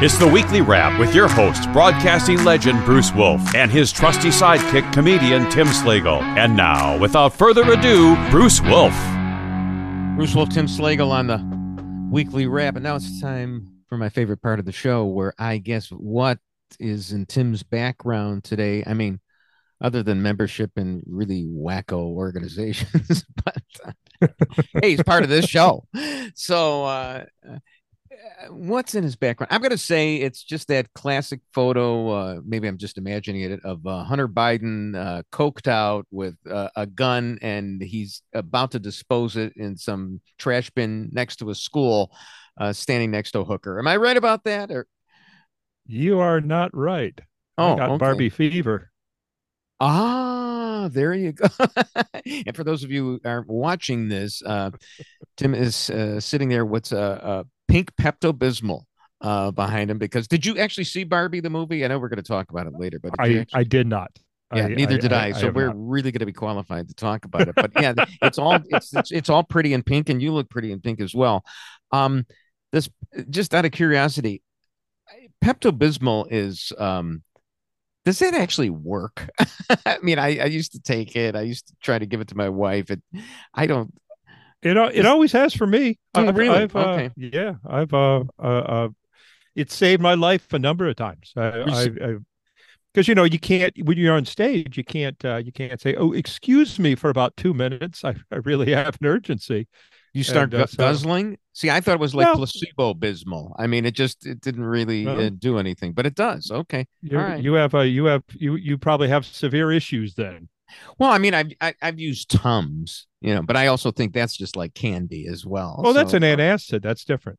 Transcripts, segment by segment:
It's the Weekly Wrap with your host, broadcasting legend Bruce Wolf, and his trusty sidekick, comedian Tim Slagle. And now, without further ado, Bruce Wolf. Bruce Wolf, Tim Slagle on the Weekly Wrap. And now it's time for my favorite part of the show, where I guess what is in Tim's background today. I mean, other than membership in really wacko organizations. But hey, he's part of this show. So, what's in his background? I'm going to say it's just that classic photo. Maybe I'm just imagining it, of Hunter Biden coked out with a gun, and he's about to dispose it in some trash bin next to a school, standing next to a hooker. Am I right about that? Or you are not right. Oh, I got okay. Barbie fever. Ah, there you go. And for those of you who aren't watching this, Tim is sitting there with a pink Pepto-Bismol behind him. Because did you actually see Barbie the movie? I know we're going to talk about it later, but I did not. Yeah, neither did I. So we're really going to be qualified to talk about it. But yeah, it's all pretty in pink, and you look pretty in pink as well. This, just out of curiosity, Pepto-Bismol is. Does it actually work? I mean, I used to take it. I used to try to give it to my wife. It always has for me. Oh, really? Okay. Yeah, it saved my life a number of times. Because you can't, when you're on stage, you can't say, "Oh, excuse me," for about 2 minutes. I really have an urgency. You start guzzling. See, I thought it was like placebo Bismol. I mean, it didn't really do anything, but it does. Okay, all right. You probably have severe issues then. Well, I mean, I've used Tums, but I also think that's just like candy as well. Oh, so that's an antacid. That's different.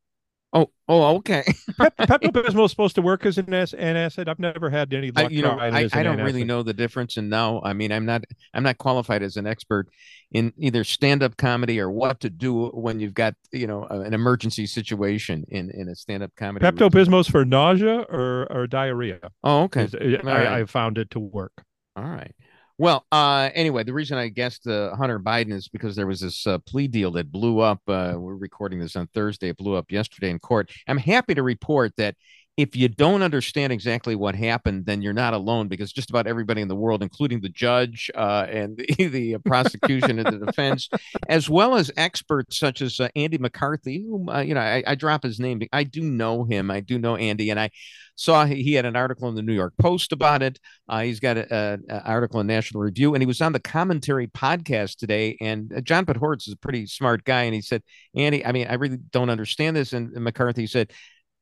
Oh, okay. Pepto-Bismol is supposed to work as an antacid. I've never had any luck. I don't really know the difference, and now, I mean, I'm not qualified as an expert in either stand-up comedy or what to do when you've got an emergency situation in a stand-up comedy. Pepto-Bismol is for nausea or diarrhea. Oh, okay. I found it to work. All right. Well, anyway, the reason I guessed Hunter Biden is because there was this plea deal that blew up. We're recording this on Thursday. It blew up yesterday in court. I'm happy to report that if you don't understand exactly what happened, then you're not alone, because just about everybody in the world, including the judge and the prosecution and the defense, as well as experts such as Andy McCarthy, whom, I drop his name. I do know him. I do know Andy, and I saw he had an article in the New York Post about it. He's got an article in National Review, and he was on the Commentary podcast today. And John Podhoretz is a pretty smart guy, and he said, "Andy, I mean, I really don't understand this." And McCarthy said,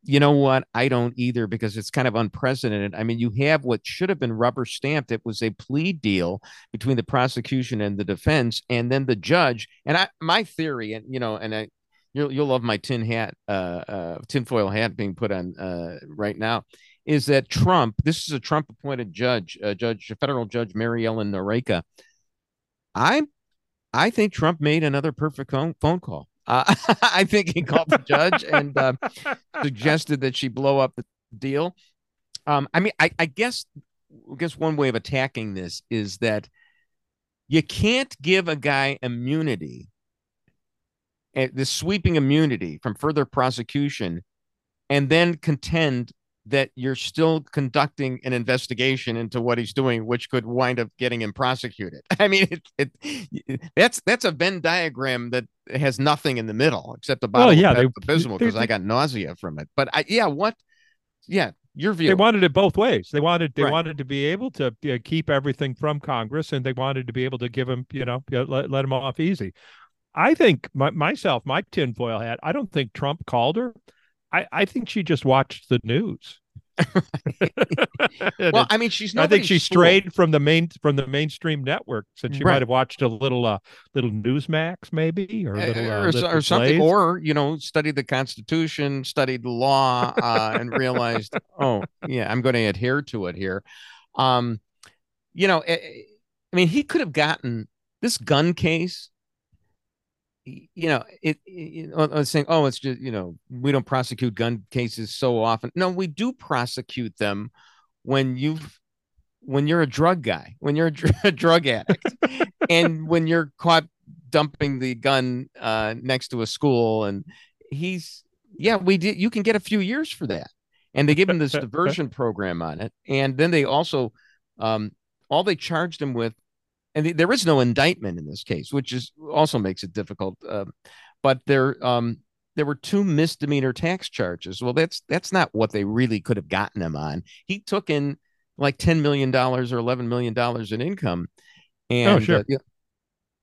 "You know what? I don't either, because it's kind of unprecedented. I mean, you have what should have been rubber stamped. It was a plea deal between the prosecution and the defense, and then the judge." And my theory, and you'll love my tinfoil hat being put on right now, is that Trump. This is a Trump-appointed judge, federal judge Mary Ellen Noreika. I think Trump made another perfect phone call. I think he called the judge and suggested that she blow up the deal. I mean, I guess one way of attacking this is that you can't give a guy immunity, the sweeping immunity from further prosecution, and then contend that you're still conducting an investigation into what he's doing, which could wind up getting him prosecuted. I mean, that's a Venn diagram that has nothing in the middle except a bottle of Pepto-Bismol, because I got nausea from it. But your view. They wanted it both ways. They wanted to be able to keep everything from Congress, and they wanted to be able to give him, let him off easy. I think my tinfoil hat, I don't think Trump called her. I think she just watched the news. Well, I mean, I think she strayed from the mainstream networks, and she might have watched a little Newsmax, maybe, or little something, or studied the Constitution, studied law, and realized, oh yeah, I'm going to adhere to it here. I mean, he could have gotten this gun case. Saying, oh, it's just, we don't prosecute gun cases so often. No, we do prosecute them when you're a drug guy, when you're a drug addict, and when you're caught dumping the gun next to a school. And we did. You can get a few years for that. And they gave him this diversion program on it. And then they also, all they charged him with, and there is no indictment in this case, which is also makes it difficult. But there were two misdemeanor tax charges. Well, that's not what they really could have gotten him on. He took in like $10 million or $11 million in income. And, oh, sure.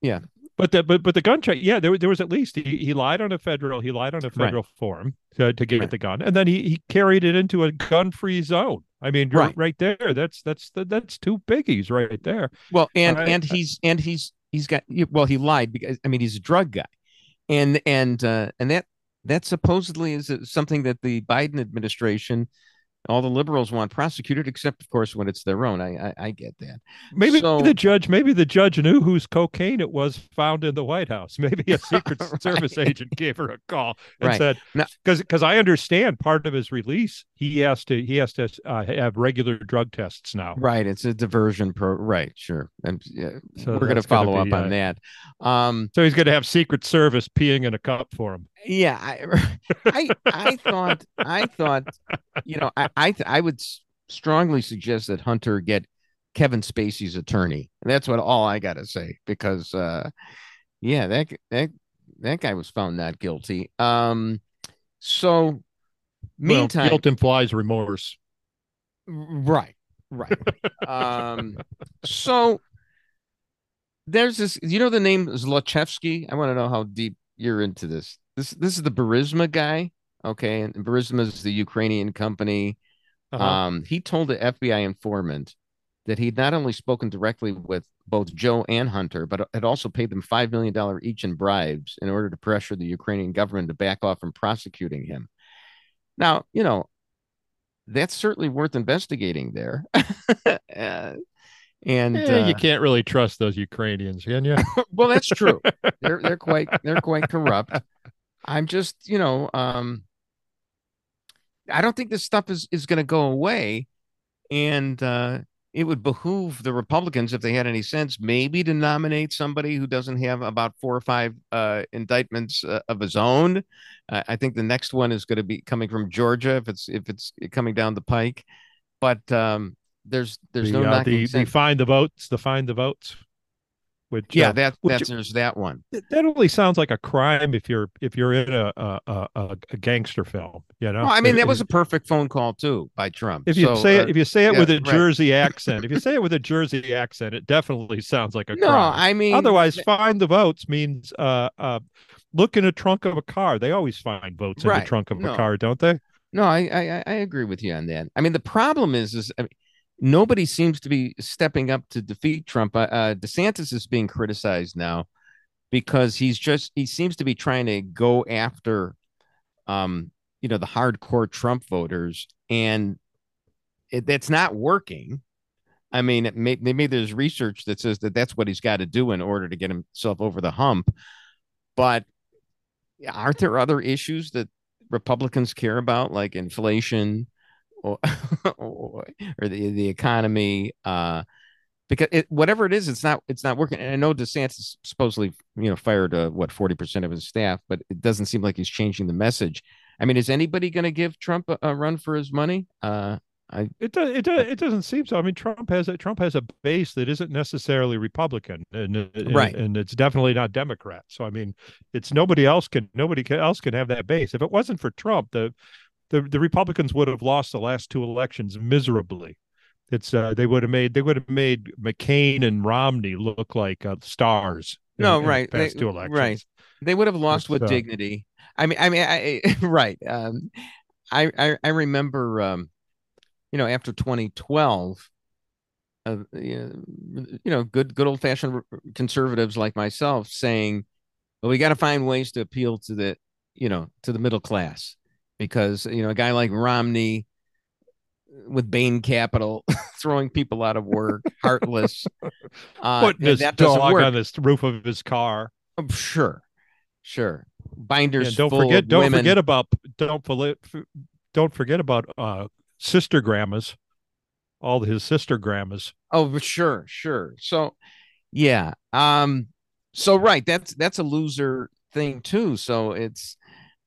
Yeah. But the gun check, yeah, there was at least he lied on a federal right. form to get right. the gun, and then he carried it into a gun-free zone. I mean, you're right there. That's two biggies right there. Well, and he's got, well, he lied because, I mean, he's a drug guy, and that supposedly is something that the Biden administration, all the liberals want prosecuted, except, of course, when it's their own. I get that. Maybe the judge knew whose cocaine it was found in the White House. Maybe a Secret right. Service agent gave her a call and right. said, because I understand part of his release, he has to have regular drug tests now. Right. It's a diversion. Right. Sure. And so we're going to follow up on that. So he's going to have Secret Service peeing in a cup for him. Yeah, I thought, you know, I would strongly suggest that Hunter get Kevin Spacey's attorney. And that's all I got to say, because, yeah, that guy was found not guilty. So meantime, guilt implies remorse. Right. So there's this, you know, the name Zlochevsky. I want to know how deep you're into this. This is the Burisma guy, okay? And Burisma is the Ukrainian company. Uh-huh. He told the FBI informant that he'd not only spoken directly with both Joe and Hunter, but had also paid them $5 million each in bribes in order to pressure the Ukrainian government to back off from prosecuting him. Now, you know, that's certainly worth investigating there. And you can't really trust those Ukrainians, can you? Well, that's true. They're quite corrupt. I'm just, you know, I don't think this stuff is going to go away. And it would behoove the Republicans, if they had any sense, maybe to nominate somebody who doesn't have about 4 or 5 indictments of his own. I think the next one is going to be coming from Georgia if it's coming down the pike. But there's no knocking sense. The find the votes. Which, there's that one. That only sounds like a crime if you're in a gangster film, you know. Well, I mean, that was a perfect phone call too by Trump. If you say it with a Jersey accent, it definitely sounds like a crime. I mean, otherwise, find the votes means look in a trunk of a car. They always find votes in the trunk of a car, don't they? No, I agree with you on that. I mean, the problem is. I mean, nobody seems to be stepping up to defeat Trump. DeSantis is being criticized now because he seems to be trying to go after, you know, the hardcore Trump voters. And that's not working. I mean, maybe there's research that says that's what he's got to do in order to get himself over the hump. But aren't there other issues that Republicans care about, like inflation? Or the economy, because whatever it is, it's not working. And I know DeSantis supposedly, you know, fired 40% of his staff, but it doesn't seem like he's changing the message. I mean, is anybody going to give Trump a run for his money? It doesn't seem so. I mean, Trump has a base that isn't necessarily Republican, and it's definitely not Democrat. So I mean, it's nobody else can have that base. If it wasn't for Trump, the Republicans would have lost the last 2 elections miserably. It's they would have made McCain and Romney look like stars. Past 2 elections. Right. They would have lost with dignity. I mean, I remember, you know, after 2012, you know, good old fashioned conservatives like myself saying, well, we got to find ways to appeal to the middle class. Because, you know, a guy like Romney with Bain Capital throwing people out of work, heartless. Putting his dog on the roof of his car. Oh, sure. Binders full of women. Don't forget about sister grandmas. All his sister grandmas. Oh, sure. So, yeah. So right, that's a loser thing too. So it's.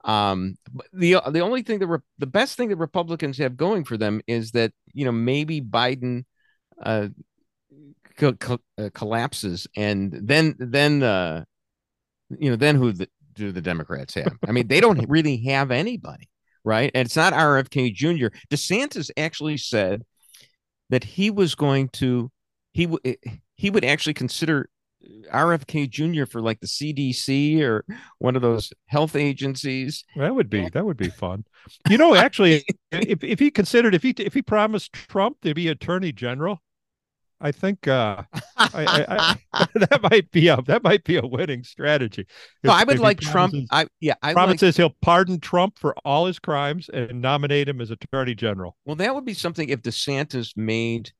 The only thing that the best thing that Republicans have going for them is that, you know, maybe Biden collapses, and then who do the Democrats have? I mean, they don't really have anybody, right? And it's not RFK Jr. DeSantis actually said that he was going to he would actually consider RFK Jr. for like the CDC or one of those health agencies. That would be fun. You know, actually, if he considered, if he promised Trump to be Attorney General, I think I that might be a winning strategy. No, I would like Trump. Promises he'll pardon Trump for all his crimes and nominate him as Attorney General. Well, that would be something if DeSantis made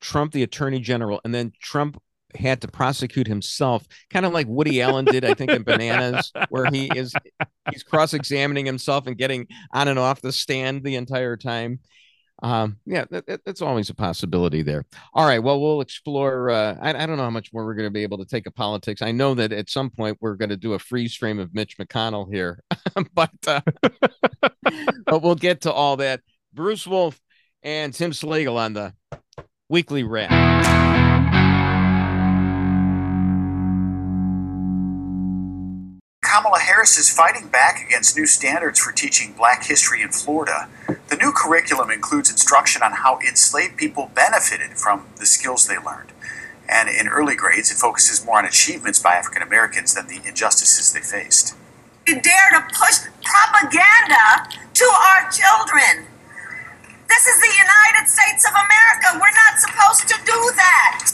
Trump the Attorney General, and then Trump had to prosecute himself, kind of like Woody Allen did, I think, in Bananas, where he's cross-examining himself and getting on and off the stand the entire time. That's always a possibility there. All right, well, we'll explore. I don't know how much more we're going to be able to take of politics. I know that at some point we're going to do a freeze frame of Mitch McConnell here, but we'll get to all that. Bruce Wolf and Tim Slagle on the Weekly Wrap. Kamala Harris is fighting back against new standards for teaching black history in Florida. The new curriculum includes instruction on how enslaved people benefited from the skills they learned. And in early grades, it focuses more on achievements by African Americans than the injustices they faced. You dare to push propaganda to our children. This is the United States of America. We're not supposed to do that.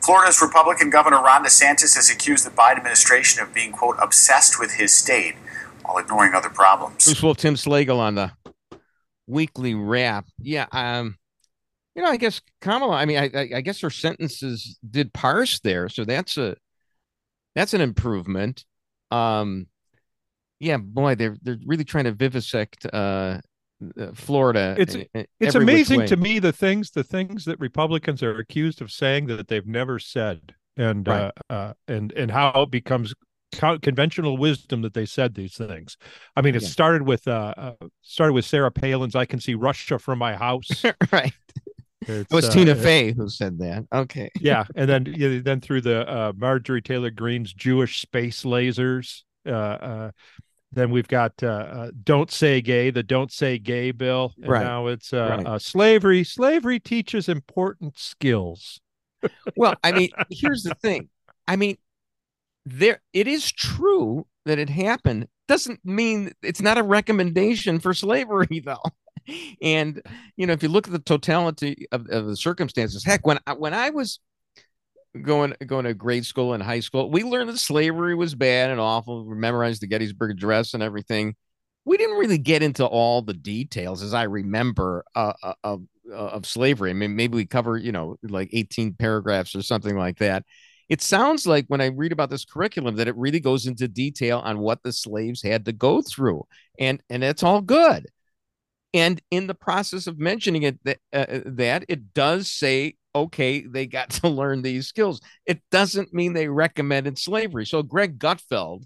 Florida's Republican Governor Ron DeSantis has accused the Biden administration of being, quote, obsessed with his state while ignoring other problems. Bruce Wolf, Tim Slagle on the Weekly Wrap. Yeah, you know, I guess Kamala, I guess her sentences did parse there, so that's an improvement. Yeah, boy, they're really trying to vivisect Florida. It's amazing to me the things that Republicans are accused of saying that they've never said, and right. and how it becomes conventional wisdom that they said these things. I mean, it started with Sarah Palin's "I can see Russia from my house." Right. It was Tina Fey who said that. Okay. Yeah, and then through the Marjorie Taylor Greene's Jewish space lasers. Then we've got "Don't Say Gay," the "Don't Say Gay" bill, and now it's slavery. Slavery teaches important skills. Well, I mean, here's the thing. I mean, it is true that it happened. Doesn't mean it's not a recommendation for slavery, though. And you know, if you look at the totality of the circumstances, heck, when I was going to grade school and high school, we learned that slavery was bad and awful. We memorized the Gettysburg Address and everything. We didn't really get into all the details, as I remember, of slavery. I mean, maybe we cover, you know, like 18 paragraphs or something like that. It sounds like when I read about this curriculum that it really goes into detail on what the slaves had to go through, and that's all good. And in the process of mentioning it, that it does say, okay, they got to learn these skills. It doesn't mean they recommended slavery. So Greg Gutfeld,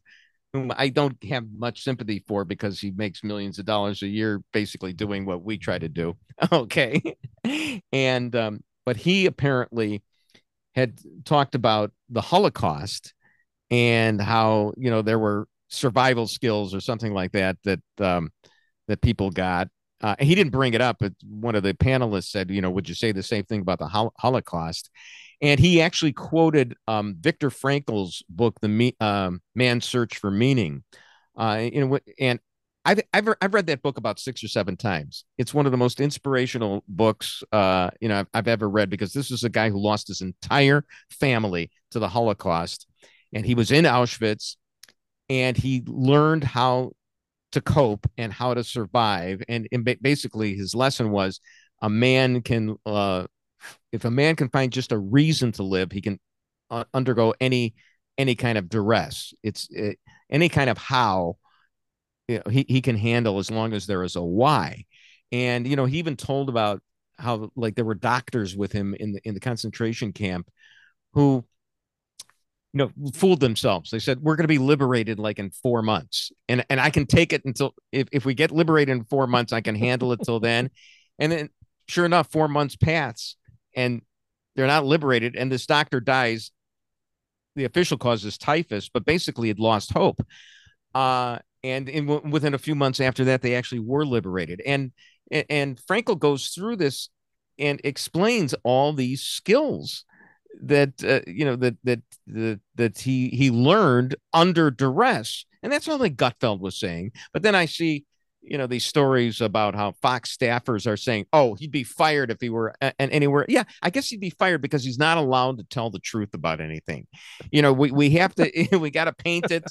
whom I don't have much sympathy for because he makes millions of dollars a year basically doing what we try to do. Okay. And but he apparently had talked about the Holocaust and how, you know, there were survival skills or something like that that people got. He didn't bring it up, but one of the panelists said, you know, would you say the same thing about the Holocaust? And he actually quoted Viktor Frankl's book, The Man's Search for Meaning. And I've read that book about 6 or 7 times. It's one of the most inspirational books, you know, I've ever read, because this is a guy who lost his entire family to the Holocaust. And he was in Auschwitz, and he learned how to cope and how to survive. And basically his lesson was if a man can find just a reason to live, he can undergo any kind of duress. It's any kind of how, you know, he can handle, as long as there is a why. And, you know, he even told about how, like, there were doctors with him in the concentration camp who fooled themselves. They said, we're going to be liberated like in 4 months. And I can take it until if we get liberated in 4 months, I can handle it till then. And then sure enough, 4 months pass and they're not liberated. And this doctor dies. The official cause is typhus, but basically had lost hope. And within a few months after that, they actually were liberated. And Frankel goes through this and explains all these skills that that he learned under duress, and that's all that Gutfeld was saying. But then I see these stories about how Fox staffers are saying, "Oh, he'd be fired if he were anywhere." Yeah, I guess he'd be fired because he's not allowed to tell the truth about anything. We have to we got to paint it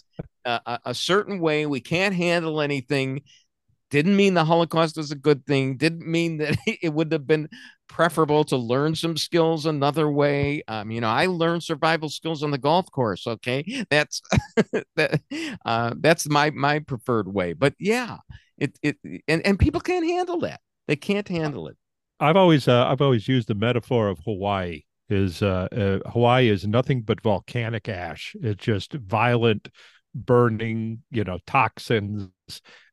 a certain way. We can't handle anything. Didn't mean the Holocaust was a good thing. Didn't mean that it would have been preferable to learn some skills another way. I learned survival skills on the golf course. OK, that's that's my preferred way. But yeah, and people can't handle that. They can't handle it. I've always used the metaphor of Hawaii. Hawaii is nothing but volcanic ash. It's just violent, burning, toxins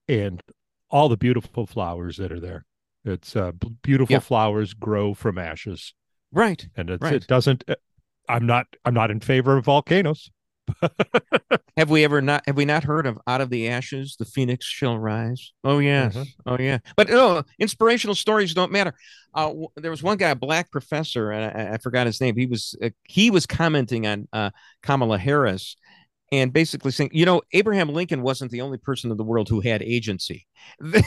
and all the beautiful flowers that are there. It's beautiful flowers grow from ashes. Right. And it doesn't, I'm not in favor of volcanoes. Have we not heard of out of the ashes, the phoenix shall rise? Oh, yes. Mm-hmm. Oh, yeah. But no, inspirational stories don't matter. There was one guy, a black professor, and I forgot his name. He was commenting on Kamala Harris. And basically saying, Abraham Lincoln wasn't the only person in the world who had agency. You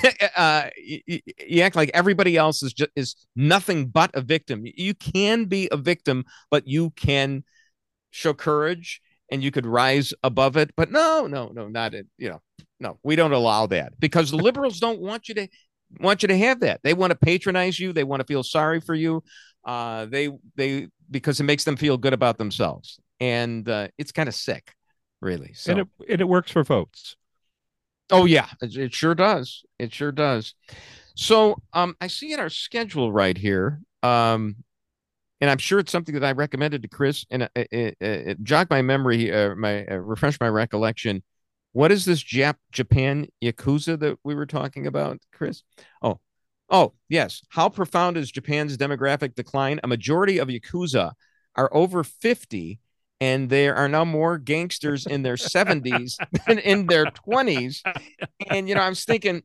act like everybody else is nothing but a victim. You can be a victim, but you can show courage and you could rise above it. But no, not it. No, we don't allow that because the liberals don't want you to have that. They want to patronize you. They want to feel sorry for you. They because it makes them feel good about themselves. And it's kind of sick. Really. So. And it works for votes. Oh, yeah, it sure does. It sure does. So I see in our schedule right here, and I'm sure it's something that I recommended to Chris and it jogged my memory, refreshed my recollection. What is this Japan Yakuza that we were talking about, Chris? Oh, yes. How profound is Japan's demographic decline? A majority of Yakuza are over 50. And there are now more gangsters in their 70s than in their 20s. And, I was thinking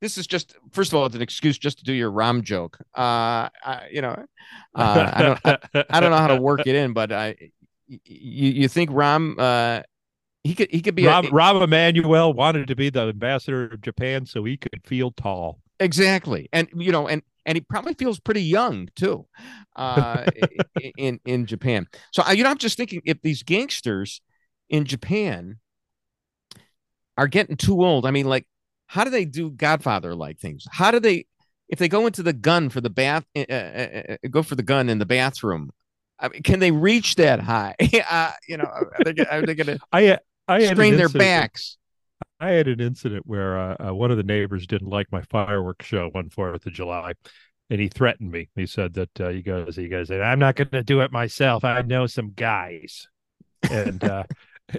this is just, first of all, it's an excuse just to do your Rahm joke. I don't know how to work it in, but you think Rahm, he could be. Rahm Emanuel wanted to be the ambassador of Japan so he could feel tall. Exactly. And, and he probably feels pretty young, too, in Japan. So, I'm just thinking if these gangsters in Japan are getting too old. I mean, like, how do they do Godfather like things? How do they if they go into the gun for the bath, go for the gun in the bathroom? I mean, can they reach that high? Are they going to strain their backs? I had an incident where one of the neighbors didn't like my fireworks show on 4th of July, and he threatened me. He said that he goes, "I'm not going to do it myself. I know some guys." And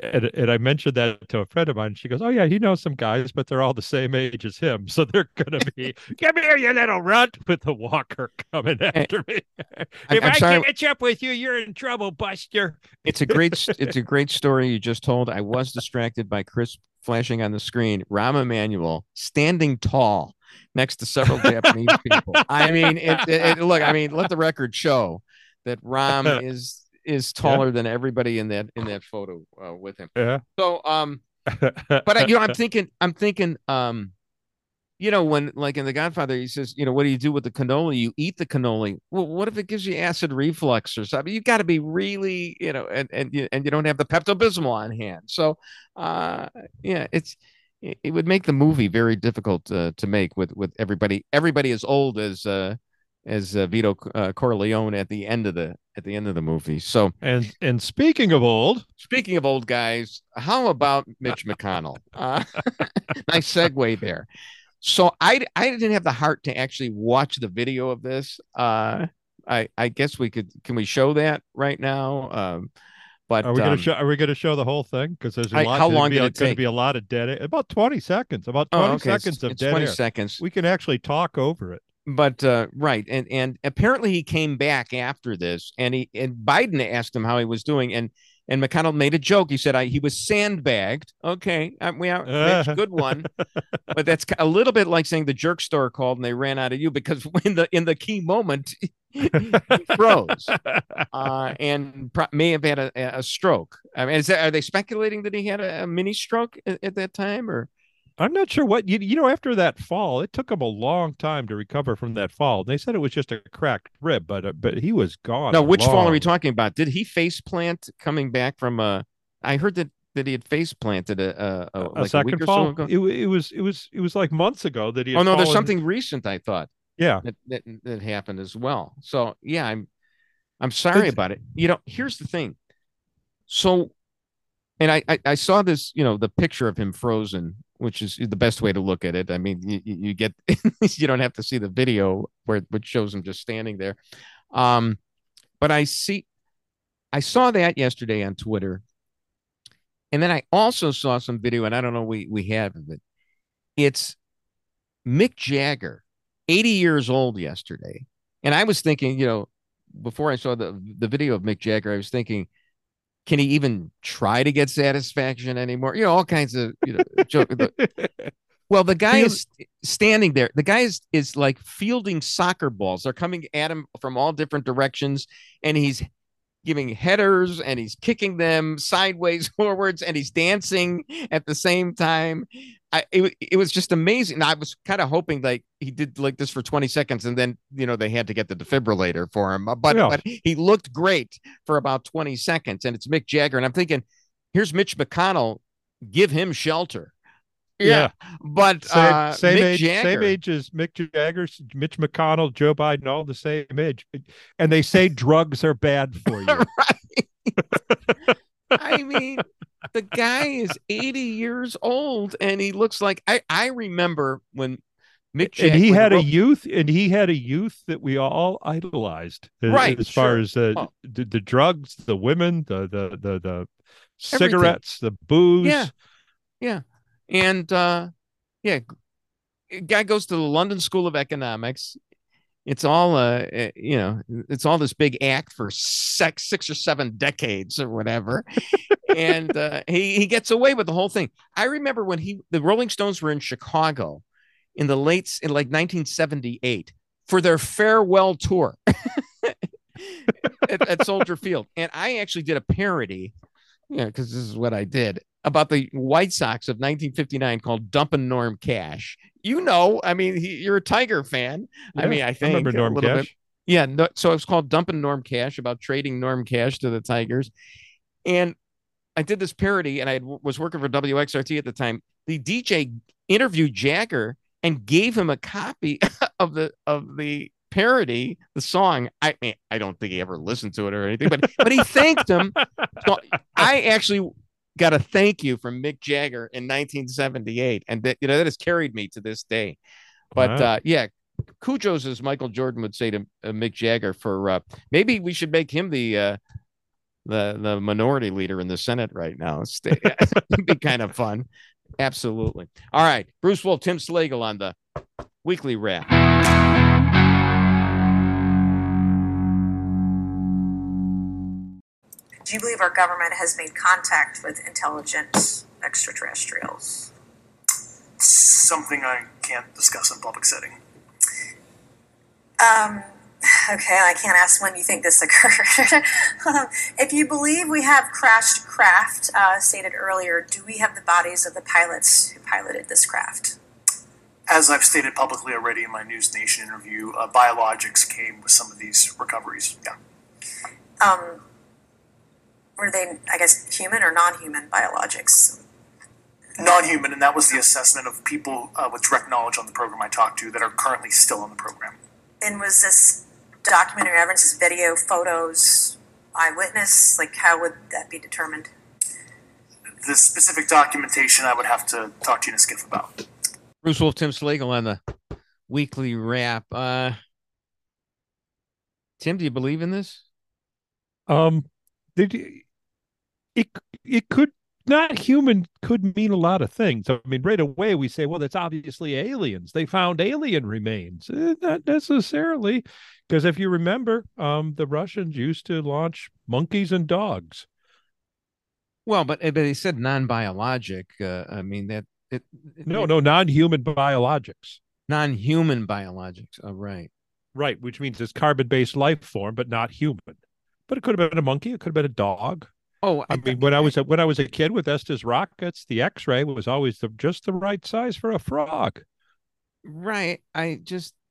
and I mentioned that to a friend of mine. And she goes, "Oh yeah, he knows some guys, but they're all the same age as him, so they're going to be come here, you little runt, with the walker coming after me. If I catch up with you, you're in trouble, Buster." It's a great story you just told. I was distracted by Chris. Flashing on the screen, Rahm Emanuel standing tall next to several Japanese people. I mean, look. I mean, let the record show that Rahm is taller than everybody in that photo with him. Yeah. So, but I'm thinking, when like in The Godfather, he says, what do you do with the cannoli? You eat the cannoli. Well, what if it gives you acid reflux or something? You got to be really, and you don't have the Pepto-Bismol on hand. So, it would make the movie very difficult to make with everybody. Everybody as old as Vito Corleone at the end of the movie. So and speaking of old guys, how about Mitch McConnell? Nice segue there. So I didn't have the heart to actually watch the video of this. I guess we could. Can we show that right now? But are we going to show? Are we going to show the whole thing? Because there's a lot. How long did it take? Going to be a lot of dead air. About 20 seconds. About 20 seconds of dead air. 20 seconds. We can actually talk over it. But right, and apparently he came back after this, and he and Biden asked him how he was doing, and McConnell made a joke. He said he was sandbagged. Okay, we are Mitch, good one, but that's a little bit like saying the jerk store called and they ran out of you, because when in the key moment. He froze and may have had a stroke. I mean, are they speculating that he had a mini stroke at that time? Or I'm not sure what, you know, after that fall, it took him a long time to recover from that fall. They said it was just a cracked rib, but he was gone. Now, which fall are we talking about? Did he face plant coming back from I heard that he had face planted a second fall? So ago? It was like months ago that he had fallen. There's something recent, I thought. Yeah, that happened as well. So, yeah, I'm sorry about it. You know, here's the thing. So, and I saw this, you know, the picture of him frozen, which is the best way to look at it. I mean, you get you don't have to see the video which shows him just standing there. But I saw that yesterday on Twitter. And then I also saw some video, and I don't know we have of it. It's Mick Jagger. 80 years old yesterday. And I was thinking, you know, before I saw the video of Mick Jagger, I was thinking, can he even try to get satisfaction anymore? You know, all kinds of, you know, joke. Well, the guy is standing there. The guy is like fielding soccer balls. They're coming at him from all different directions. And he's giving headers and he's kicking them sideways, forwards, and he's dancing at the same time. It was just amazing. I was kind of hoping like he did like this for 20 seconds and then, you know, they had to get the defibrillator for him. But he looked great for about 20 seconds. And it's Mick Jagger. And I'm thinking, here's Mitch McConnell. Give him shelter. Yeah. But same age as Mick Jagger, Mitch McConnell, Joe Biden, all the same age. And they say drugs are bad for you. I mean, the guy is 80 years old and he looks like I remember when Mick Jagger and he had a youth that we all idolized, right? As far as the drugs, the women, the cigarettes, everything. The booze, yeah, and guy goes to the London School of Economics. It's all, you know, it's all this big act for six or seven decades or whatever. And he gets away with the whole thing. I remember when the Rolling Stones were in Chicago in the late, in like 1978 for their farewell tour at Soldier Field. And I actually did a parody, you know, because this is what I did, about the White Sox of 1959 called Dumpin' Norm Cash. You know, I mean, you're a Tiger fan. Yeah, I mean, I think I remember Norm Cash. Bit. Yeah. No, so it was called Dumpin' Norm Cash, about trading Norm Cash to the Tigers. And I did this parody, and I was working for WXRT at the time. The DJ interviewed Jagger and gave him a copy of the parody, the song. I mean, I don't think he ever listened to it or anything, but he thanked him. So I actually got a thank you from Mick Jagger in 1978, and that, you know, that has carried me to this day. But wow. Kudos, as Michael Jordan would say to Mick Jagger, for maybe we should make him the minority leader in the Senate right now. It'd be kind of fun. Absolutely. All right, Bruce Wolf, Tim Slagle on the Weekly Wrap. Do you believe our government has made contact with intelligent extraterrestrials? Something I can't discuss in public setting. Okay, I can't ask when you think this occurred. If you believe we have crashed craft, stated earlier, do we have the bodies of the pilots who piloted this craft? As I've stated publicly already in my News Nation interview, biologics came with some of these recoveries, yeah. Were they, I guess, human or non-human biologics? Non-human, and that was the assessment of people with direct knowledge on the program I talked to that are currently still on the program. And was this documentary evidence, this video, photos, eyewitness? Like, how would that be determined? The specific documentation I would have to talk to you in a skiff about. Bruce Wolf, Tim Slagle on the Weekly Wrap. Tim, do you believe in this? it could not human could mean a lot of things. I mean, right away we say, well, that's obviously aliens. They found alien remains. Not necessarily, because if you remember, the Russians used to launch monkeys and dogs. Well, but they said non-biologic. I mean that. No, non-human biologics. Non-human biologics. Oh, right. Right, which means it's carbon-based life form, but not human. But it could have been a monkey. It could have been a dog. Oh, I mean, when I was a kid with Estes Rockets, the X-ray was always just the right size for a frog. Right. Didn't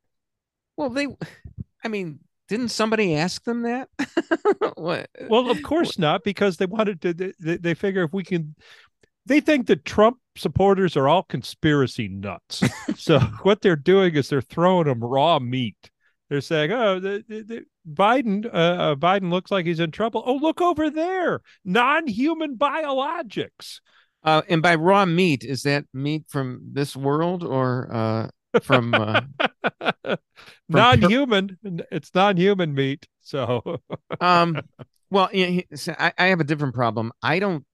somebody ask them that? What? Well, of course not, because they wanted to. They figure if we can. They think that Trump supporters are all conspiracy nuts. So what they're doing is they're throwing them raw meat. They're saying, oh, Biden looks like he's in trouble. Oh, look over there. Non-human biologics. And by raw meat, is that meat from this world or from? Non-human. It's non-human meat. So, well, I have a different problem. I don't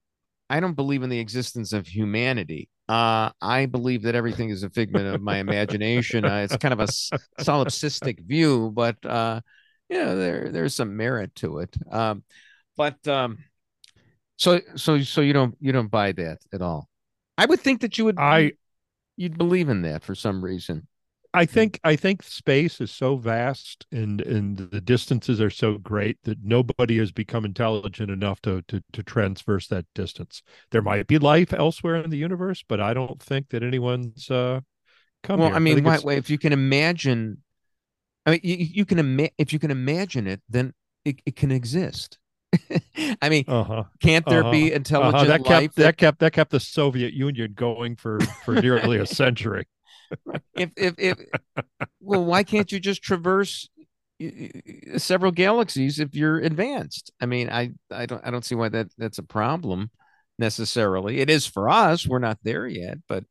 believe in the existence of humanity. I believe that everything is a figment of my imagination. It's kind of a solipsistic view, but there's some merit to it. So you don't buy that at all. I would think that you'd believe in that for some reason. I think space is so vast and the distances are so great that nobody has become intelligent enough to transverse that distance. There might be life elsewhere in the universe, but I don't think that anyone's come. Well, here. I mean, if you can imagine, if you can imagine it, then it can exist. I mean, can't there be intelligent life? That kept the Soviet Union going for nearly a century. Well, why can't you just traverse several galaxies if you're advanced? I mean, I don't see why that's a problem necessarily. It is for us. We're not there yet, but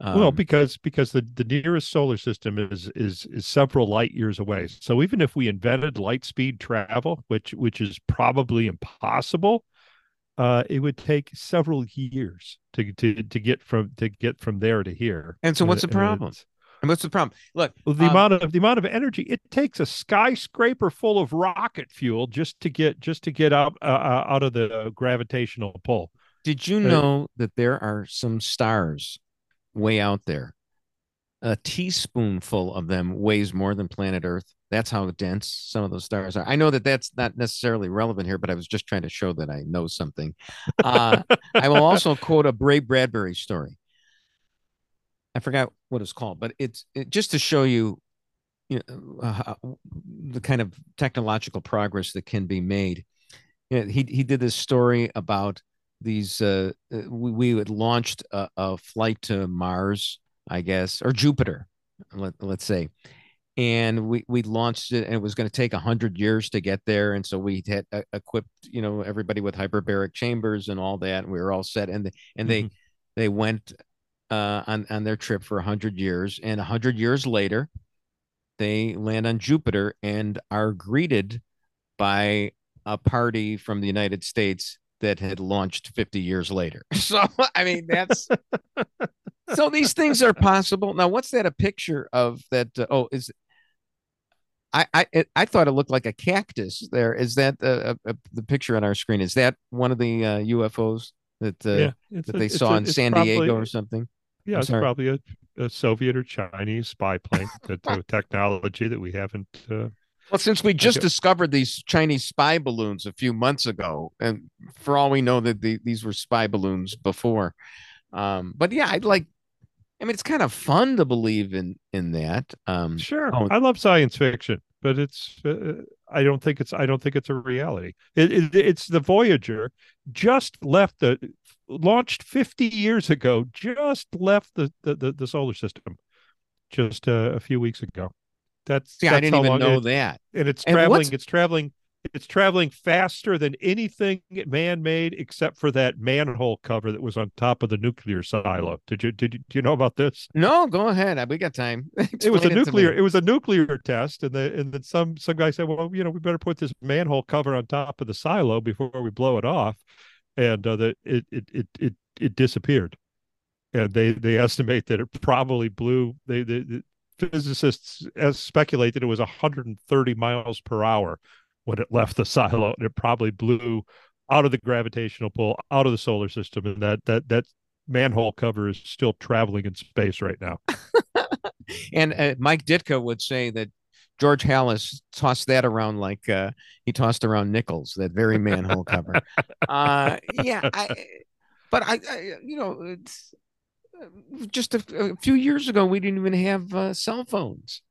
well, because the nearest solar system is several light years away. So even if we invented light speed travel, which is probably impossible, it would take several years to get from there to here. And so, what's the problem? And what's the problem? Look, well, the amount of energy it takes a skyscraper full of rocket fuel just to get out of the gravitational pull. Did you know that there are some stars way out there? A teaspoonful of them weighs more than planet Earth. That's how dense some of those stars are. I know that that's not necessarily relevant here, but I was just trying to show that I know something. I will also quote a Ray Bradbury story. I forgot what it's called, but it's just to show you the kind of technological progress that can be made. You know, he did this story about these. We had launched a flight to Mars, I guess, or Jupiter, let's say. And we launched it, and it was going to take 100 years to get there. And so we had equipped, everybody with hyperbaric chambers and all that. And we were all set. And they went on their trip for 100 years. And 100 years later, they land on Jupiter and are greeted by a party from the United States that had launched 50 years later. So, I mean, that's... So these things are possible. Now, what's that a picture of that? I thought it looked like a cactus there. Is that the picture on our screen? Is that one of the UFOs that they saw in San Diego or something? Yeah, it's probably a Soviet or Chinese spy plane, the technology that we haven't. Well, since we just discovered these Chinese spy balloons a few months ago, and for all we know that these were spy balloons before. But yeah, it's kind of fun to believe in that. Sure. I love science fiction, but it's, I don't think it's a reality. It's the Voyager launched 50 years ago, just left the solar system just a few weeks ago. I didn't even know that. And it's traveling faster than anything man-made, except for that manhole cover that was on top of the nuclear silo. Did you know about this? No, go ahead. We got time. It was a nuclear test, and then some guy said, well, we better put this manhole cover on top of the silo before we blow it off. and it disappeared. And they estimate that it probably blew. The physicists speculate that it was 130 miles per hour when it left the silo, and it probably blew out of the gravitational pull, out of the solar system, and that manhole cover is still traveling in space right now. And Mike Ditka would say that George Halas tossed that around like he tossed around nickels, that very manhole cover. But I you know, it's just a few years ago, we didn't even have cell phones.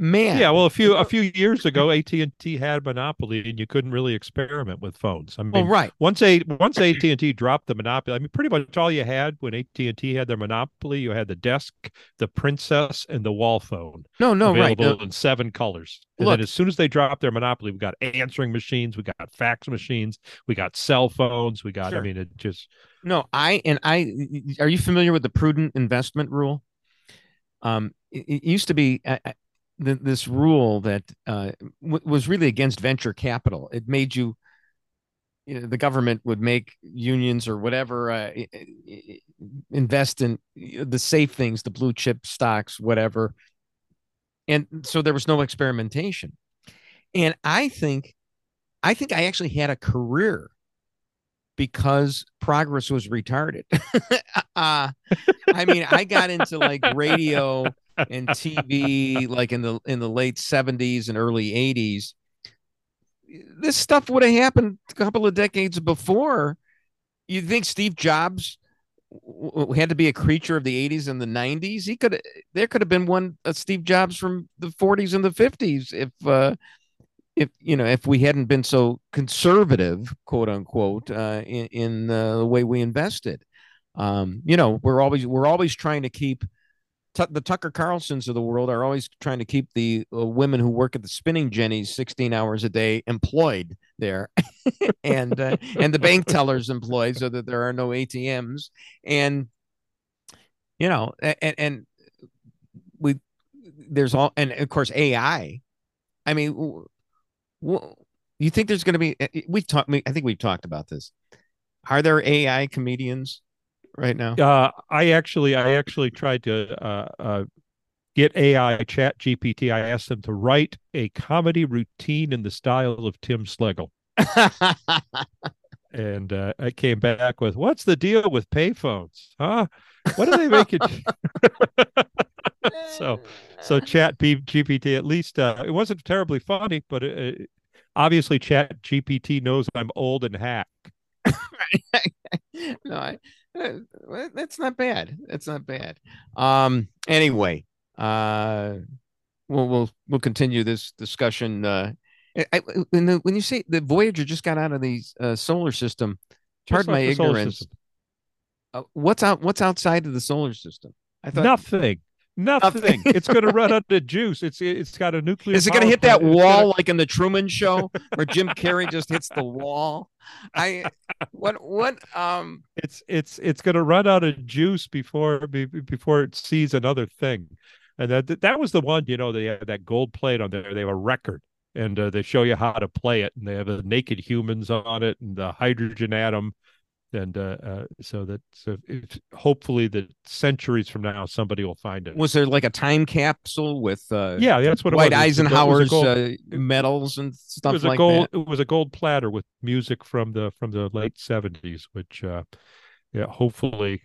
Man. Yeah, well, a few years ago, AT&T had monopoly, and you couldn't really experiment with phones. I mean, right. Once AT&T dropped the monopoly, I mean, pretty much all you had when AT&T had their monopoly, you had the desk, the princess, and the wall phone. Available in 7 colors. And then as soon as they dropped their monopoly, we got answering machines, we got fax machines, we got cell phones, we got. Sure. I mean, it just. Are you familiar with the prudent investment rule? It used to be. This rule that was really against venture capital. It made you know, the government would make unions or whatever invest in the safe things, the blue chip stocks, whatever. And so there was no experimentation. And I think I actually had a career because progress was retarded. I mean, I got into like radio and TV, like in the late 70s and early 80s. This stuff would have happened a couple of decades before. You think Steve Jobs had to be a creature of the 80s and the 90s? There could have been one Steve Jobs from the 40s and the 50s if we hadn't been so conservative, quote unquote, in the way we invested. We're always trying to keep. The Tucker Carlsons of the world are always trying to keep the women who work at the spinning jennies 16 hours a day employed there, and the bank tellers employed so that there are no ATMs. And you know, and we there's all, and of course AI. I mean, you think there's going to be? I think we've talked about this. Are there AI comedians right now? I actually tried to get AI Chat GPT. I asked them to write a comedy routine in the style of Tim Slagle. And I came back with, what's the deal with payphones? Huh? What do they make it? So Chat GPT, at least it wasn't terribly funny, but obviously Chat GPT knows I'm old and hack. No, that's not bad. That's not bad. Anyway, we'll continue this discussion. When you say the Voyager just got out of the solar system, pardon my ignorance. What's outside of the solar system? I thought nothing. It's going to run out of juice. It's got a nuclear. Is it going to hit that wall like in the Truman Show where Jim Carrey just hits the wall? It's going to run out of juice before it sees another thing. And that was the one, you know, they had that gold plate on there. They have a record, and they show you how to play it, and they have the naked humans on it and the hydrogen atom. And so it's hopefully that centuries from now somebody will find it. Was there like a time capsule with that's what Dwight Eisenhower's medals and stuff like that? It was a gold platter with music from the late 70s, which hopefully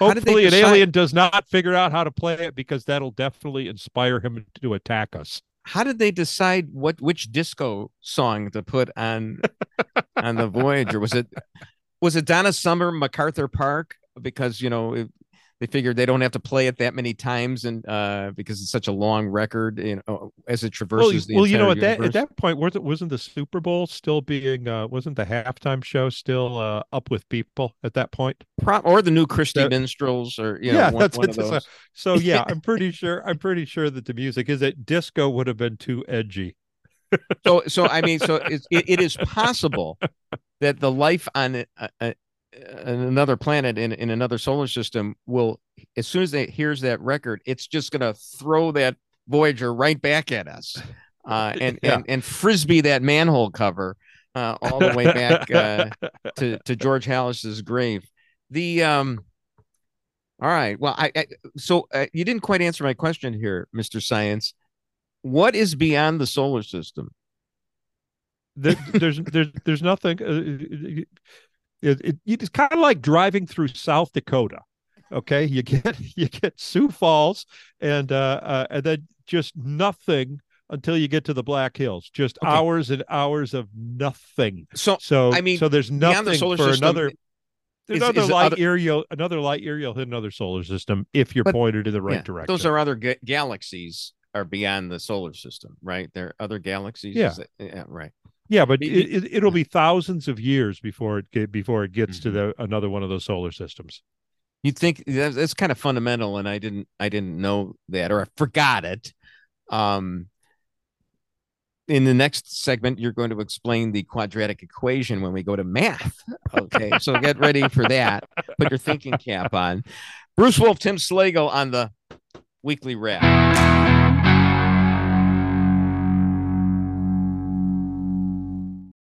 hopefully an alien does not figure out how to play it, because that'll definitely inspire him to attack us. How did they decide which disco song to put on the Voyager? Was it Donna Summer, MacArthur Park? Because, you know, they figured they don't have to play it that many times, and because it's such a long record, you know, as it traverses the entire universe. At that point, wasn't the Super Bowl still being? Wasn't the halftime show still up with people at that point? Or the new Christy Minstrels, or one of those. So yeah, I'm pretty sure that the music is that disco would have been too edgy. So it is possible that the life on another planet in another solar system will, as soon as it hears that record, it's just going to throw that Voyager right back at us. and frisbee that manhole cover all the way back to George Halas's grave. All right. Well, so you didn't quite answer my question here, Mr. Science. What is beyond the solar system? There's nothing. It's kind of like driving through South Dakota. Okay, you get Sioux Falls and then just nothing until you get to the Black Hills. Just hours and hours of nothing. So there's nothing the solar for system, another. Another light year, you'll hit another solar system if you're pointed in the right direction. Those are other galaxies are beyond the solar system, right? There are other galaxies. Yeah, right. Yeah, but it'll be thousands of years before it gets to another one of those solar systems. You think that's kind of fundamental, and I didn't know that, or I forgot it. In the next segment, you're going to explain the quadratic equation when we go to math. Okay, so get ready for that. Put your thinking cap on. Bruce Wolf, Tim Slagle on the Weekly Wrap.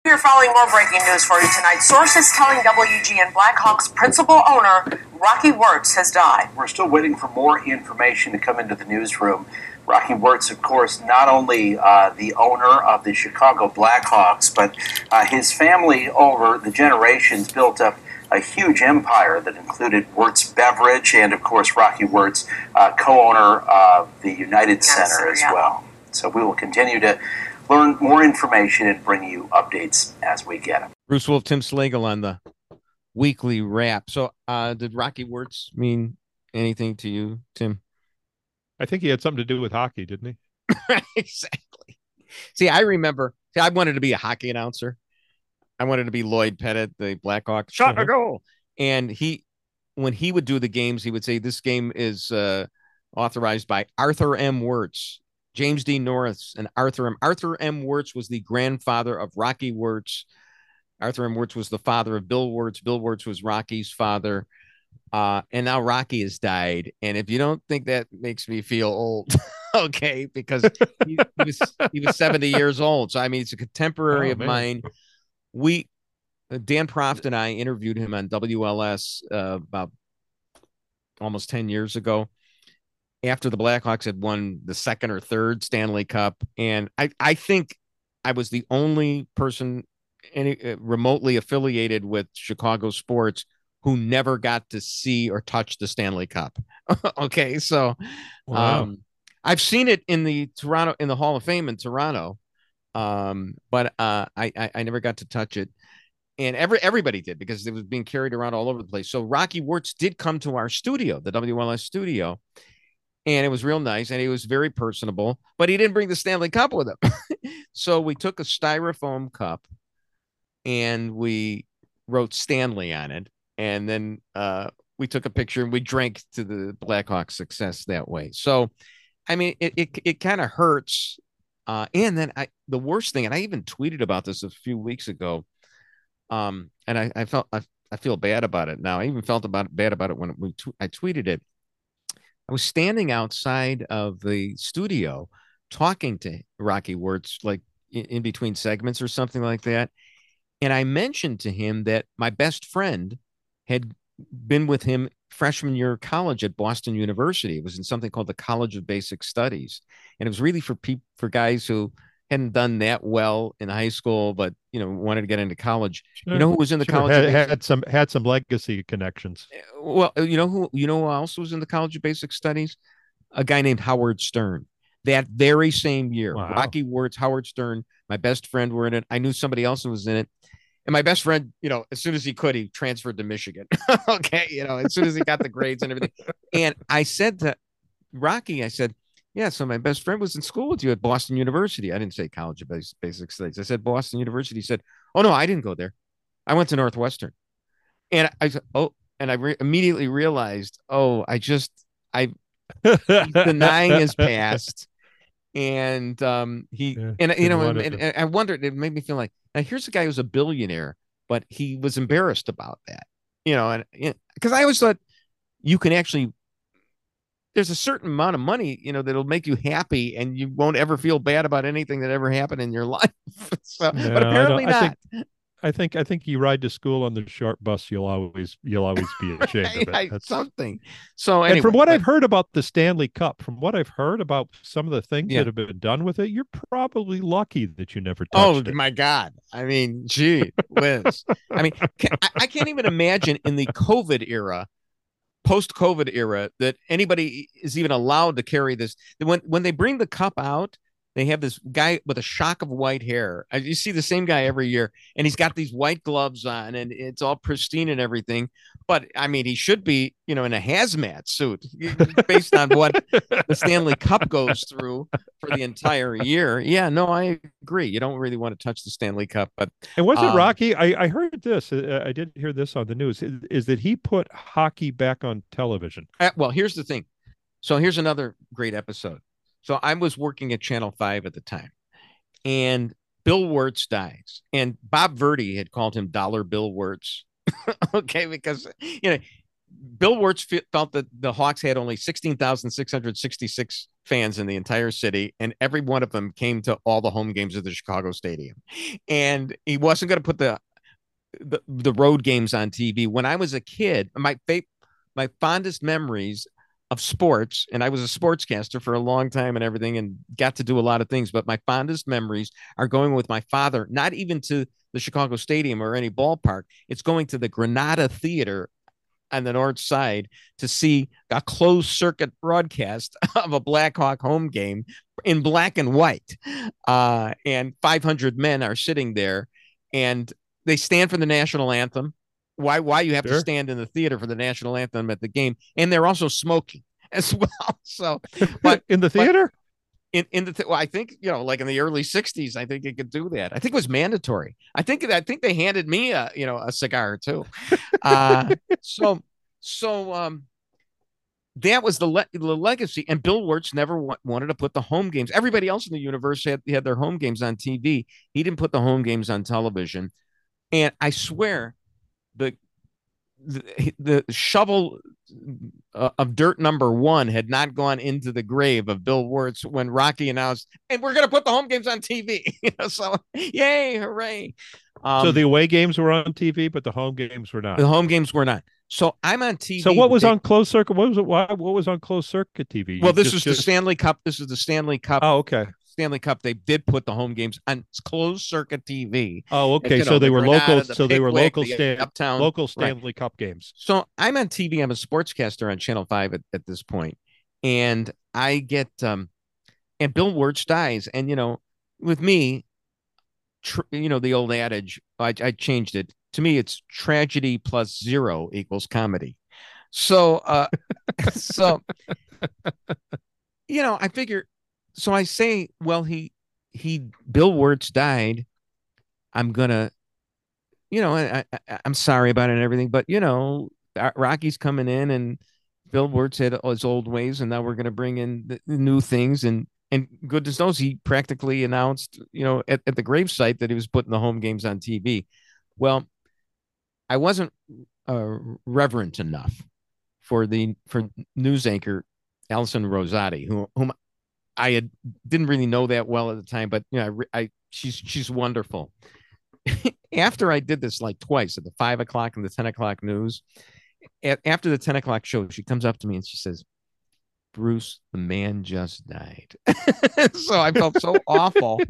We're following more breaking news for you tonight. Sources telling WGN Blackhawks principal owner Rocky Wirtz has died. We're still waiting for more information to come into the newsroom. Rocky Wirtz, of course, not only the owner of the Chicago Blackhawks, but his family over the generations built up a huge empire that included Wirtz Beverage and, of course, Rocky Wirtz, co-owner of the United Center as well. So we will continue to learn more information and bring you updates as we get them. Bruce Wolf, Tim Slagle on the Weekly Wrap. So did Rocky Wirtz mean anything to you, Tim? I think he had something to do with hockey, didn't he? Exactly. See, I remember. See, I wanted to be a hockey announcer. I wanted to be Lloyd Pettit, the Blackhawks. Shot a goal. And when he would do the games, he would say, "This game is authorized by Arthur M. Wirtz, James D. Norris, and Arthur M." Arthur M. Wirtz was the grandfather of Rocky Wirtz. Arthur M. Wirtz was the father of Bill Wirtz. Bill Wirtz was Rocky's father. And now Rocky has died. And if you don't think that makes me feel old, okay, because he was 70 years old. So, I mean, it's a contemporary of mine. Dan Proft and I interviewed him on WLS about almost 10 years ago after the Blackhawks had won the second or third Stanley Cup. And I think I was the only person remotely affiliated with Chicago sports who never got to see or touch the Stanley Cup. Okay, so I've seen it in the Hall of Fame in Toronto, but I never got to touch it. And everybody did because it was being carried around all over the place. So Rocky Wirtz did come to our studio, the WLS studio, and it was real nice, and he was very personable, but he didn't bring the Stanley Cup with him. So we took a styrofoam cup, and we wrote Stanley on it. And then we took a picture and we drank to the Blackhawks' success that way. So, I mean, it kind of hurts. And then the worst thing, and I even tweeted about this a few weeks ago. And I feel bad about it now. I even felt bad about it when I tweeted it. I was standing outside of the studio talking to Rocky Wirtz, like in between segments or something like that. And I mentioned to him that my best friend had been with him freshman year of college at Boston University. It was in something called the College of Basic Studies. And it was really for guys who hadn't done that well in high school, but, you know, wanted to get into college. Sure, you know who was in the College of Basic? Had some legacy connections. Well, you know who else was in the College of Basic Studies? A guy named Howard Stern. That very same year. Wow. Rocky Wirtz, Howard Stern, my best friend were in it. I knew somebody else who was in it. And my best friend, you know, as soon as he could, he transferred to Michigan. Okay. You know, as soon as he got the grades and everything. And I said to Rocky, I said, yeah, so my best friend was in school with you at Boston University. I didn't say College of Basic Studies. I said Boston University. He said, oh, no, I didn't go there. I went to Northwestern. And I said, oh, and I immediately realized, oh, he's denying his past. And and I wondered, it made me feel like, now here's a guy who's a billionaire, but he was embarrassed about that, you know, and because I always thought you can actually there's a certain amount of money, you know, that'll make you happy and you won't ever feel bad about anything that ever happened in your life. So, no, but apparently not. I think you ride to school on the sharp bus. You'll always be ashamed of it. That's something. So anyway, and from what I've heard about the Stanley Cup, from what I've heard about some of the things that have been done with it, you're probably lucky that you never touched it. Oh my God! I mean, gee whiz. I mean, I can't even imagine in the COVID era, post-COVID era, that anybody is even allowed to carry this. When they bring the cup out, they have this guy with a shock of white hair. You see the same guy every year, and he's got these white gloves on, and it's all pristine and everything. But, I mean, he should be, you know, in a hazmat suit based on what the Stanley Cup goes through for the entire year. Yeah, no, I agree. You don't really want to touch the Stanley Cup. But and was it Rocky? I heard this. I did hear this on the news, is that he put hockey back on television. Well, here's the thing. So here's another great episode. So I was working at Channel 5 at the time, and Bill Wirtz dies, and Bob Verdi had called him Dollar Bill Wirtz. Okay, because, you know, Bill Wirtz felt that the Hawks had only 16,666 fans in the entire city, and every one of them came to all the home games of the Chicago Stadium, and he wasn't going to put the road games on TV. When I was a kid, my fondest memories of sports, and I was a sportscaster for a long time and everything, and got to do a lot of things, but my fondest memories are going with my father, not even to the Chicago Stadium or any ballpark. It's going to the Granada Theater on the north side to see a closed circuit broadcast of a Blackhawk home game in black and white. And 500 men are sitting there, and they stand for the national anthem. Why you have to stand in the theater for the national anthem at the game. And they're also smoking as well. So, but in the theater, well, I think, you know, like in the early 60s, I think it could do that. I think it was mandatory. I think they handed me a cigar too. That was the legacy. And Bill Wirtz never wanted to put the home games. Everybody else in the universe had their home games on TV. He didn't put the home games on television. And I swear, the shovel of dirt number one had not gone into the grave of Bill Wirtz when Rocky announced, and we're going to put the home games on TV. So, yay, hooray. So the away games were on TV, but the home games were not. The home games were not. So I'm on TV. So what was on closed circuit? What was on closed circuit TV? You well, this was the Stanley Cup. This is the Stanley Cup. Oh, okay. Stanley Cup, they did put the home games on closed circuit TV. Oh, okay. So they were local. So they were local uptown, local Stanley Cup games. So I'm on TV. I'm a sportscaster on Channel 5 at this point. And I get, and Bill Wirtz dies. And, you know, with me, the old adage, I changed it. To me, it's tragedy plus zero equals comedy. So, you know, I figure. So I say, well, Bill Wirtz died. I'm going to, you know, I'm sorry about it and everything, but, you know, Rocky's coming in and Bill Wirtz had his old ways, and now we're going to bring in the new things. And goodness knows he practically announced, you know, at the gravesite that he was putting the home games on TV. Well, I wasn't reverent enough for news anchor Allison Rosati, whom I didn't really know that well at the time, but you know, she's wonderful. After I did this like twice at the 5 o'clock and the 10 o'clock news, after the 10 o'clock show, she comes up to me and she says, "Bruce, the man just died." So I felt so awful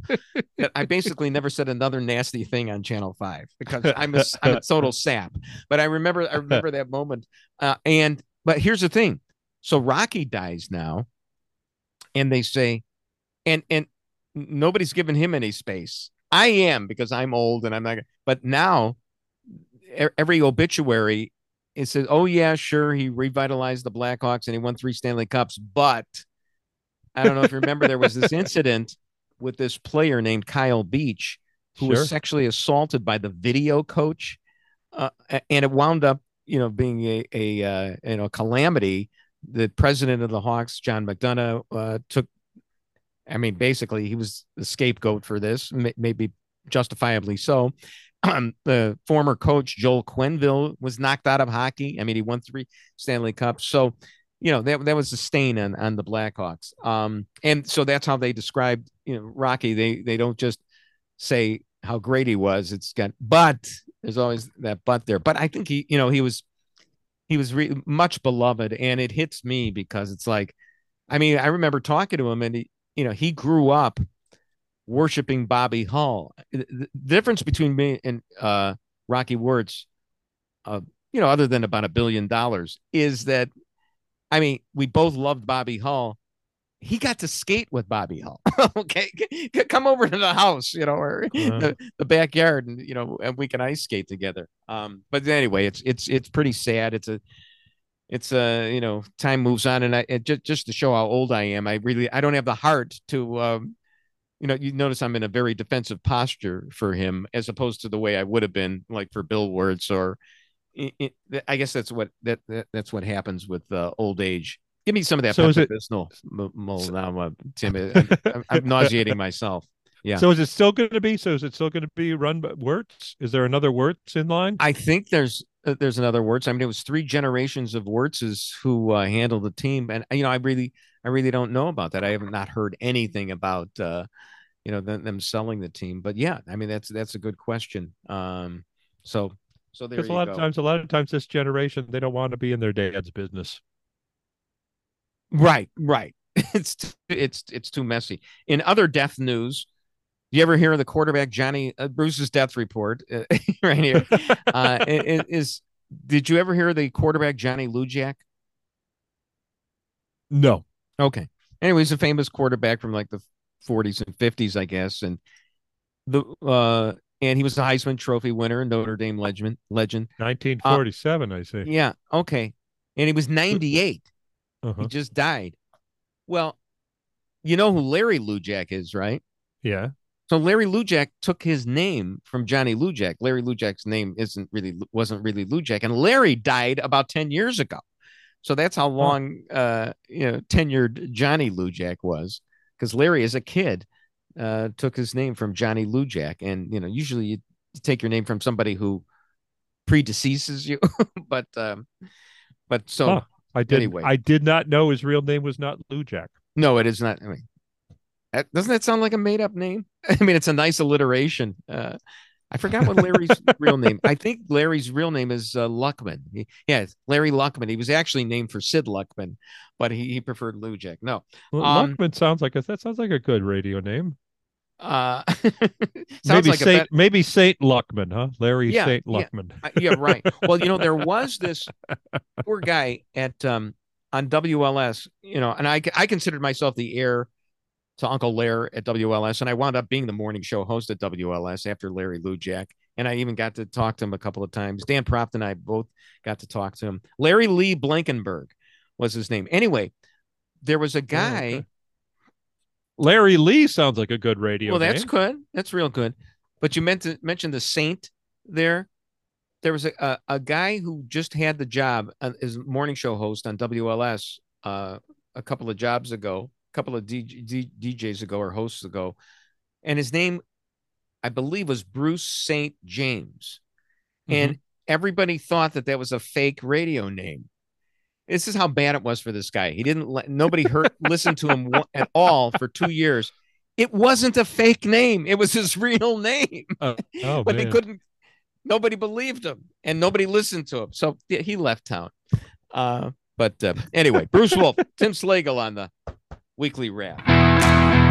that I basically never said another nasty thing on Channel 5 because I'm a total sap. But I remember that moment. But here's the thing. So Rocky dies now. And they say, and nobody's given him any space. I am, because I'm old and I'm not. But now every obituary, it says, oh, yeah, sure. He revitalized the Blackhawks and he won 3 Stanley Cups. But I don't know if you remember, there was this incident with this player named Kyle Beach, who was sexually assaulted by the video coach. And it wound up, you know, being a calamity. The president of the Hawks, John McDonough, basically he was the scapegoat for this, maybe justifiably so. The former coach, Joel Quenville, was knocked out of hockey. I mean, he won 3 Stanley Cups. So you know, that was a stain on the Blackhawks. And so that's how they described, you know, Rocky. They don't just say how great he was. It's got, but there's always that but there. But I think he, you know, he was much beloved, and it hits me because it's like, I mean, I remember talking to him, and he, you know, he grew up worshiping Bobby Hull. The difference between me and Rocky Wirtz, you know, other than about $1 billion, is that, I mean, we both loved Bobby Hull. He got to skate with Bobby Hull. Okay, come over to the house, you know, or the backyard, and you know, and we can ice skate together. But anyway, it's pretty sad. It's a you know, time moves on, and just to show how old I am, I don't have the heart to. You know, you notice I'm in a very defensive posture for him, as opposed to the way I would have been, like for Bill Wirtz, or I guess that's what happens with old age. Give me some of that Pepto-Bismol now, Tim. I'm nauseating myself. Yeah. So is it still going to be run by Wirtz? Is there another Wirtz in line? I think there's another Wirtz. I mean, it was 3 generations of Wirtzes who handled the team, and you know, I really don't know about that. I have not heard anything about you know, them selling the team. But yeah, I mean, that's a good question. So there you go. A lot of times this generation, they don't want to be in their dad's business. Right. It's too messy. In other death news, you ever hear of the quarterback Johnny Bruce's death report right here? Did you ever hear of the quarterback Johnny Lujack? No. Okay. Anyway, he's a famous quarterback from like the 40s and 50s, I guess, and the and he was the Heisman Trophy winner and Notre Dame legend. 1947, I see. Yeah. Okay. And he was 98. He just died. Well, you know who Larry Lujack is, right? Yeah. So Larry Lujack took his name from Johnny Lujack. Larry Lujack's name wasn't really Lujack, and Larry died about 10 years ago. So that's how long, you know, tenured Johnny Lujack was, because Larry, as a kid, took his name from Johnny Lujack. And, you know, usually you take your name from somebody who predeceases you. Anyway. I did not know his real name was not Lujack. No, it is not. I mean, doesn't that sound like a made up name? I mean, it's a nice alliteration. I forgot what Larry's real name. I think Larry's real name is Luckman. Larry Luckman. He was actually named for Sid Luckman, but he preferred Lujack. No, well, Luckman sounds like a good radio name. Maybe Saint Luckman, huh? Larry Saint Luckman. Yeah, right. Well, you know, there was this poor guy at on WLS, you know, and I considered myself the heir to Uncle Lair at WLS, and I wound up being the morning show host at WLS after Larry Lujack, and I even got to talk to him a couple of times. Dan Propt and I both got to talk to him. Larry Lee Blankenberg was his name. Anyway, there was a guy. Okay. Larry Lee sounds like a good radio. Well, that's good. That's real good. But you meant to mention the Saint there. There was a guy who just had the job as morning show host on WLS a couple of jobs ago. Couple of DJs ago, or hosts ago, and his name, I believe, was Bruce St. James, and everybody thought that was a fake radio name. This is how bad it was for this guy. He didn't let nobody listen to him at all for 2 years. It wasn't a fake name; it was his real name. But man, nobody believed him, and nobody listened to him, so he left town. Anyway, Bruce Wolf, Tim Slagle on the Weekly Wrap.